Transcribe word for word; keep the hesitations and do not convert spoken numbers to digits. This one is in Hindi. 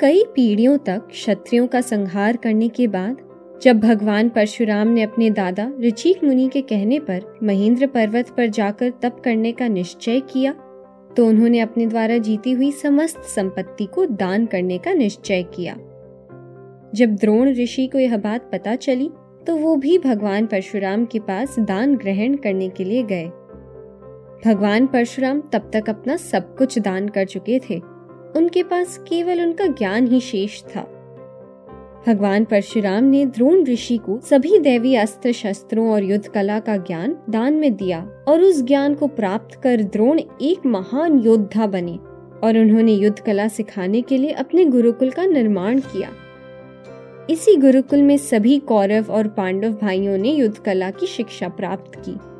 कई पीढ़ियों तक क्षत्रियों का संहार करने के बाद जब भगवान परशुराम ने अपने दादा रिचीक मुनि के कहने पर महेंद्र पर्वत पर जाकर तप करने का निश्चय किया, तो उन्होंने अपने द्वारा जीती हुई समस्त संपत्ति को दान करने का निश्चय किया। जब द्रोण ऋषि को यह बात पता चली तो वो भी भगवान परशुराम के पास दान ग्रहण करने के लिए गए। भगवान परशुराम तब तक अपना सब कुछ दान कर चुके थे, उनके पास केवल उनका ज्ञान ही शेष था। भगवान परशुराम ने द्रोण ऋषि को सभी दैवी अस्त्र शस्त्रों और युद्ध कला का ज्ञान दान में दिया और उस ज्ञान को प्राप्त कर द्रोण एक महान योद्धा बने और उन्होंने युद्ध कला सिखाने के लिए अपने गुरुकुल का निर्माण किया। इसी गुरुकुल में सभी कौरव और पांडव भाइयों ने युद्ध कला की शिक्षा प्राप्त की।